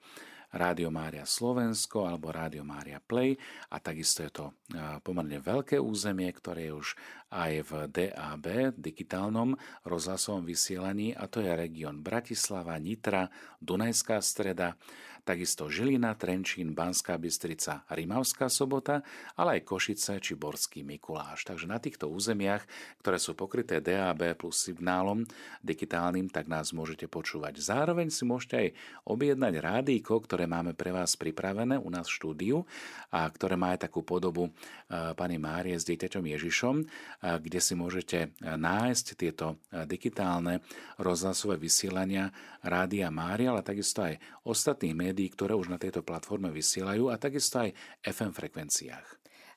Rádio Mária Slovensko alebo Rádio Mária Play, a takisto je to pomerne veľké územie, ktoré je už aj v DAB, digitálnom rozhlasovom vysielaní, a to je región Bratislava, Nitra, Dunajská Streda, takisto Žilina, Trenčín, Banská Bystrica, Rimavská Sobota, ale aj Košice či Borský Mikuláš. Takže na týchto územiach, ktoré sú pokryté DAB plus signálom digitálnym, tak nás môžete počúvať. Zároveň si môžete aj objednať rádíko, ktoré máme pre vás pripravené u nás v štúdiu a ktoré má aj takú podobu Panny Márie s dieťaťom Ježišom, kde si môžete nájsť tieto digitálne rozhlasové vysielania Rádia Mária, ale takisto aj ostatných médií, ktoré už na tejto platforme vysielajú, a takisto aj FM frekvenciách.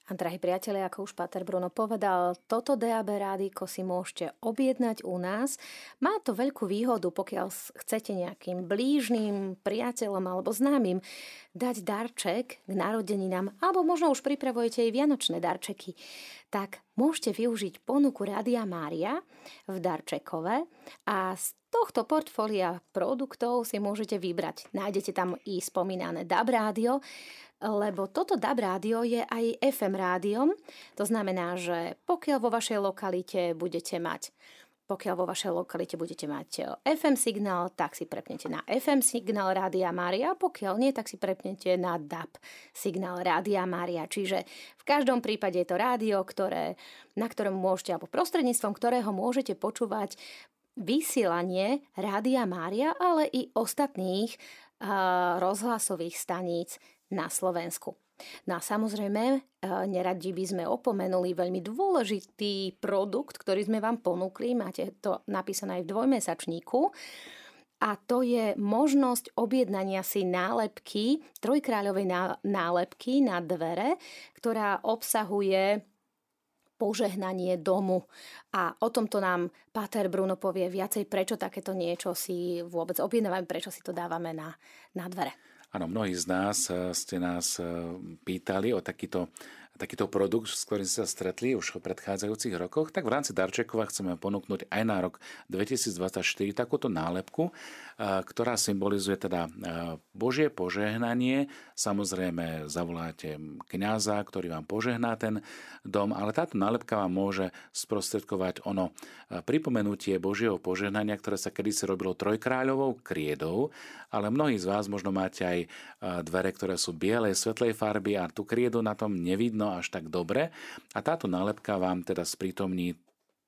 A drahí priatelia, ako už Páter Bruno povedal, toto DAB rádiko si môžete objednať u nás. Má to veľkú výhodu, pokiaľ chcete nejakým blížnym priateľom alebo známym dať darček k narodeninám, alebo možno už pripravujete aj vianočné darčeky, tak môžete využiť ponuku Rádia Mária v darčekove a tohto portfólia produktov si môžete vybrať. Nájdete tam i spomínané DAB rádio, lebo toto DAB rádio je aj FM rádiom. To znamená, že pokiaľ vo vašej lokalite budete mať FM signál, tak si prepnete na FM signál Rádia Mária, a pokiaľ nie, tak si prepnete na DAB signál Rádia Mária. Čiže v každom prípade je to rádio, prostredníctvom ktorého môžete počúvať vysielanie Rádia Mária, ale i ostatných rozhlasových staníc na Slovensku. No a samozrejme, neradi by sme opomenuli veľmi dôležitý produkt, ktorý sme vám ponúkli, máte to napísané aj v dvojmesačníku, a to je možnosť objednania si nálepky, trojkráľovej nálepky na dvere, ktorá obsahuje požehnanie domu. A o tomto nám Páter Bruno povie viacej, prečo takéto niečo si vôbec objednávame, prečo si to dávame na dvere. Áno, mnohí z nás ste nás pýtali o takýto takýto produkt, s ktorým ste sa stretli už v predchádzajúcich rokoch, tak v rámci Darčekova chceme ponúknuť aj na rok 2024 takúto nálepku, ktorá symbolizuje teda Božie požehnanie. Samozrejme zavoláte kňaza, ktorý vám požehná ten dom, ale táto nálepka vám môže sprostredkovať ono pripomenutie Božieho požehnania, ktoré sa kedysi robilo trojkráľovou kriedou, ale mnohí z vás možno máte aj dvere, ktoré sú bielej, svetlej farby a tú kriedu na tom nevidno až tak dobre. A táto nálepka vám teda sprítomní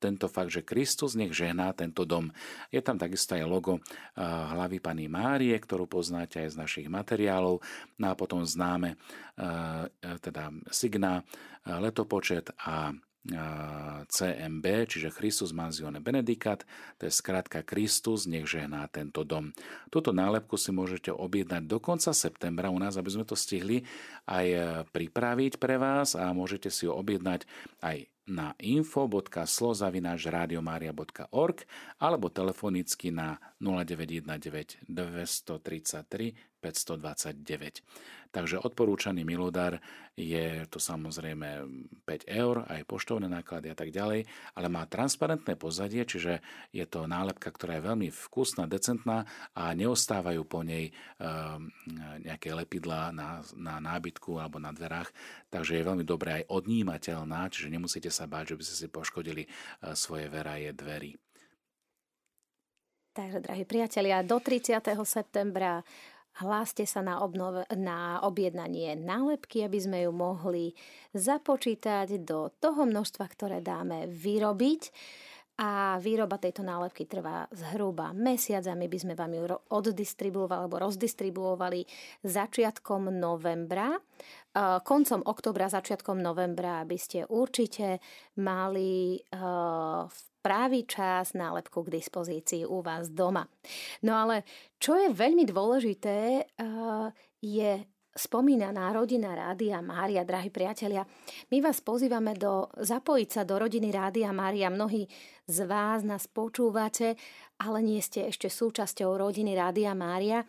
tento fakt, že Kristus nech žehná tento dom. Je tam takisto aj logo hlavy Panny Márie, ktorú poznáte aj z našich materiálov. No a potom známe teda signá, letopočet a CMB, čiže Christus Mansione Benedicat, to je skrátka Kristus nech žehná tento dom. Túto nálepku si môžete objednať do konca septembra u nás, aby sme to stihli aj pripraviť pre vás, a môžete si ju objednať aj na info.slo@radiomaria.org alebo telefonicky na 0919 233 529. Takže odporúčaný milodar je to samozrejme 5 eur, aj poštovné náklady a tak ďalej, ale má transparentné pozadie, čiže je to nálepka, ktorá je veľmi vkusná, decentná a neostávajú po nej nejaké lepidlá na nábytku alebo na dverách, takže je veľmi dobre aj odnímateľná, čiže nemusíte sa báť, že by ste si poškodili svoje veraje dverí. Takže, drahí priatelia, do 30. septembra hláste sa na objednanie nálepky, aby sme ju mohli započítať do toho množstva, ktoré dáme vyrobiť. A výroba tejto nálepky trvá zhruba mesiac a my by sme vám ju oddistribuovali alebo rozdistribuovali začiatkom novembra, koncom októbra, začiatkom novembra, aby ste určite mali v pravý čas nálepku k dispozícii u vás doma. No ale čo je veľmi dôležité, je spomínaná rodina Rádia Mária. Drahí priatelia, my vás pozývame zapojiť sa do rodiny Rádia Mária. Mnohí z vás nás počúvate, ale nie ste ešte súčasťou rodiny Rádia Mária.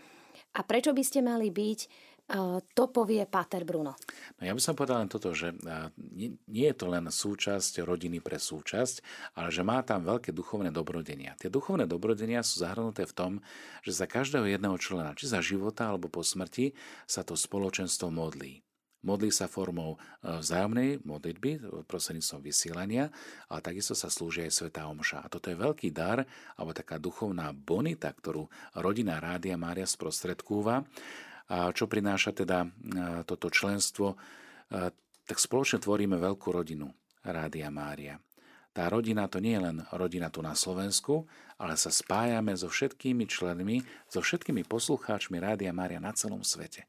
A prečo by ste mali byť? To povie Páter Bruno. No ja by som povedal len toto, že nie je to len súčasť rodiny pre súčasť, ale že má tam veľké duchovné dobrodenia. Tie duchovné dobrodenia sú zahrnuté v tom, že za každého jedného člena, či za života alebo po smrti, sa to spoločenstvo modlí. Modlí sa formou vzájomnej modlitby, prostredníctvom vysielania, ale takisto sa slúži aj svätá omša. A toto je veľký dar, alebo taká duchovná bonita, ktorú rodina Rádia Mária sprostredkúva. A čo prináša teda toto členstvo, tak spoločne tvoríme veľkú rodinu Rádia Mária. Tá rodina, to nie je len rodina tu na Slovensku, ale sa spájame so všetkými členmi, so všetkými poslucháčmi Rádia Mária na celom svete.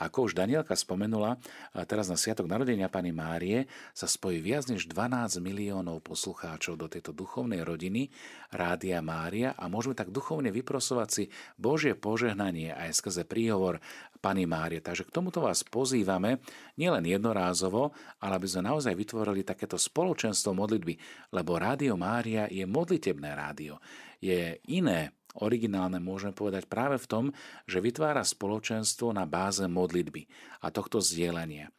Ako už Danielka spomenula, teraz na sviatok narodenia Panny Márie sa spojí viac než 12 miliónov poslucháčov do tejto duchovnej rodiny Rádia Mária a môžeme tak duchovne vyprosovať si Božie požehnanie aj skrze príhovor Panny Márie. Takže k tomuto vás pozývame nielen jednorázovo, ale aby sme naozaj vytvorili takéto spoločenstvo modlitby, lebo Rádio Mária je modlitebné rádio. Je iné, originálne môžeme povedať práve v tom, že vytvára spoločenstvo na báze modlitby a tohto zdieľania.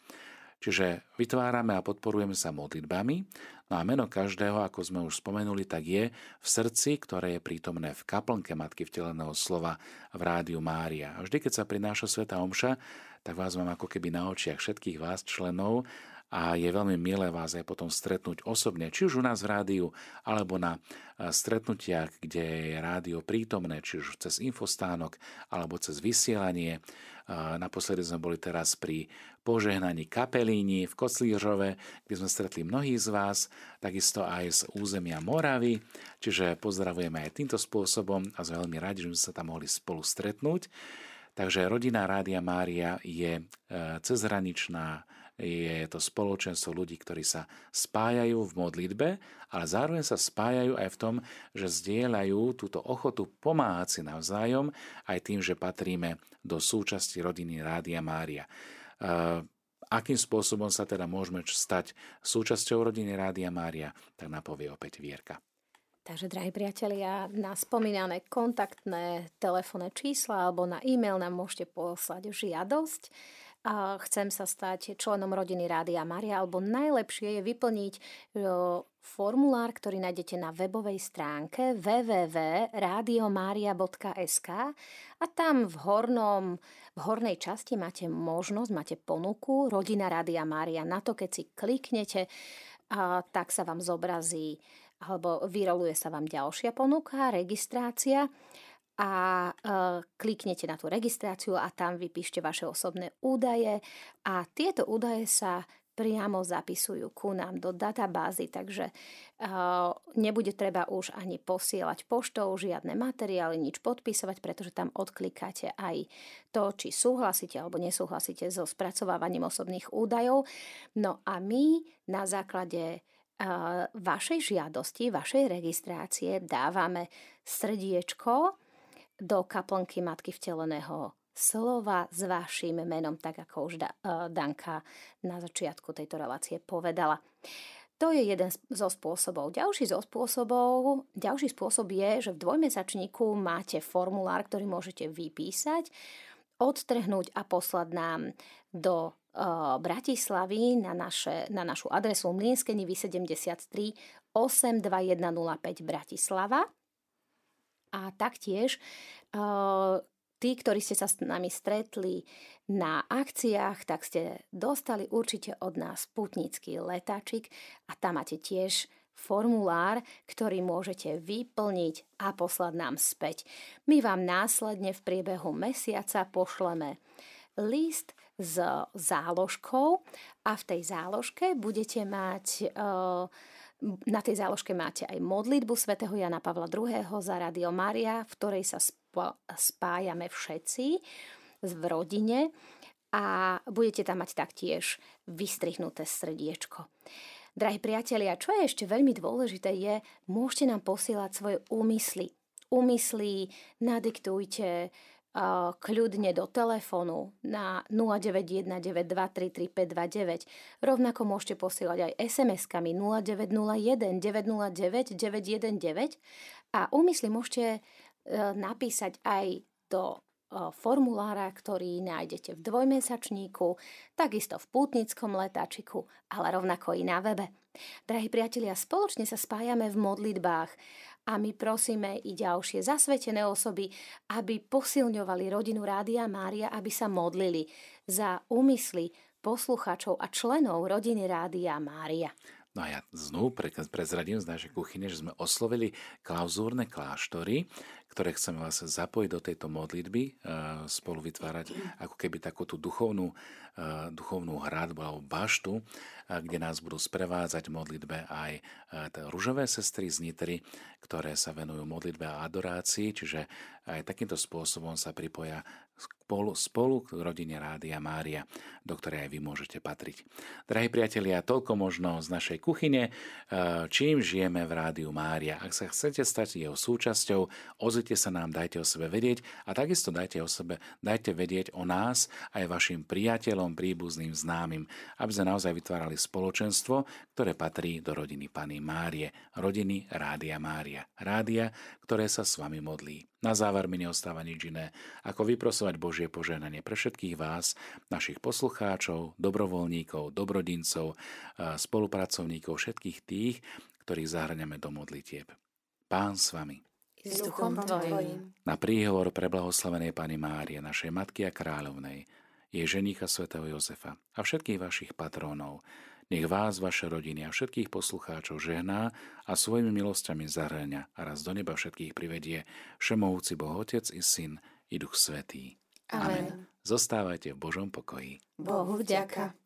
Čiže vytvárame a podporujeme sa modlitbami. No a meno každého, ako sme už spomenuli, tak je v srdci, ktoré je prítomné v kaplnke Matky vteleného slova v Rádiu Mária. A vždy, keď sa prináša svätá omša, tak vás mám ako keby na očiach všetkých vás členov a je veľmi milé vás aj potom stretnúť osobne, či už u nás v rádiu, alebo na stretnutiach, kde je rádio prítomné, či už cez infostánok, alebo cez vysielanie. Naposledy sme boli teraz pri požehnaní Kapelíni v Koclížove, kde sme stretli mnohých z vás, takisto aj z územia Moravy, čiže pozdravujeme aj týmto spôsobom a sme veľmi radi, že sme sa tam mohli spolu stretnúť. Takže rodina Rádia Mária je cezhraničná. Je to spoločenstvo ľudí, ktorí sa spájajú v modlitbe, ale zároveň sa spájajú aj v tom, že zdieľajú túto ochotu pomáhať si navzájom, aj tým, že patríme do súčasti rodiny Rádia Mária. Akým spôsobom sa teda môžeme stať súčasťou rodiny Rádia Mária, tak napovie opäť Vierka. Takže, drahí priatelia, na spomínané kontaktné telefónne čísla alebo na e-mail nám môžete poslať žiadosť chcem sa stať členom rodiny Rádia Mária, alebo najlepšie je vyplniť formulár, ktorý nájdete na webovej stránke www.radiomaria.sk a tam v hornej časti máte možnosť, máte ponuku Rodina Rádia Mária. Na to, keď si kliknete, tak sa vám zobrazí alebo vyroluje sa vám ďalšia ponuka, registrácia. A kliknete na tú registráciu a tam vypíšte vaše osobné údaje a tieto údaje sa priamo zapisujú ku nám do databázy, takže nebude treba už ani posielať poštou žiadne materiály, nič podpísovať, pretože tam odklikáte aj to, či súhlasíte alebo nesúhlasíte so spracovávaním osobných údajov. No a my na základe vašej žiadosti, vašej registrácie dávame srdiečko do kaplnky Matky vteleného slova s vaším menom, tak ako už Danka na začiatku tejto relácie povedala. To je jeden zo spôsobov. Ďalší spôsob je, že v dvojmesačníku máte formulár, ktorý môžete vypísať, odtrhnúť a poslať nám do Bratislavy na našu adresu Mlynské Nivy 73 82105 Bratislava. A taktiež tí, ktorí ste sa s nami stretli na akciách, tak ste dostali určite od nás putnický letáčik a tam máte tiež formulár, ktorý môžete vyplniť a poslať nám späť. My vám následne v priebehu mesiaca pošleme list s záložkou a v tej záložke budete mať... Na tej záložke máte aj modlitbu svätého Jana Pavla II. Za Rádio Mária, v ktorej sa spájame všetci v rodine a budete tam mať taktiež vystrihnuté srdiečko. Drahí priatelia, čo je ešte veľmi dôležité je, môžete nám posielať svoje úmysly. Úmysly nadiktujte kľudne do telefónu na 0919233529. Rovnako môžete posielať aj SMS-kami 0901 909 919 a úmysly môžete napísať aj do formulára, ktorý nájdete v dvojmesačníku, takisto v pútnickom letáčiku, ale rovnako i na webe. Drahí priatelia, spoločne sa spájame v modlitbách a my prosíme i ďalšie zasvetené osoby, aby posilňovali rodinu Rádia Mária, aby sa modlili za úmysly poslucháčov a členov rodiny Rádia Mária. No a ja znovu prezradím z našej kuchyne, že sme oslovili klauzúrne kláštory, ktoré chceme vás zapojiť do tejto modlitby, spolu vytvárať ako keby takú tú duchovnú hradbu alebo baštu, kde nás budú sprevádzať modlitbe aj ružové sestry z Nitry, ktoré sa venujú modlitbe a adorácii, čiže aj takýmto spôsobom sa pripoja spolu k rodine Rádia Mária, do ktorej aj vy môžete patriť. Drahí priatelia, toľko možno z našej kuchyne, čím žijeme v Rádiu Mária. Ak sa chcete stať jeho súčasťou, ozvite sa nám, dajte o sebe vedieť a takisto dajte vedieť o nás aj vašim priateľom, príbuzným, známym, aby sme naozaj vytvárali spoločenstvo, ktoré patrí do rodiny Panny Márie, rodiny Rádia Mária, rádia, ktoré sa s vami modlí. Na záver mi neostáva nič iné, ako vyprosovať Božie požehnanie pre všetkých vás, našich poslucháčov, dobrovoľníkov, dobrodincov, spolupracovníkov, všetkých tých, ktorých zahŕňame do modlitieb. Pán s vami. S duchom tvojim. Na príhovor preblahoslavenej Panny Márie, našej Matky a Kráľovnej, jej ženicha svätého Jozefa a všetkých vašich patrónov, nech vás, vaše rodiny a všetkých poslucháčov žehná a svojimi milosťami zahŕňa a raz do neba všetkých privedie všemohúci Boh Otec i Syn i Duch Svätý. Amen. Zostávajte v Božom pokoji. Bohu vďaka.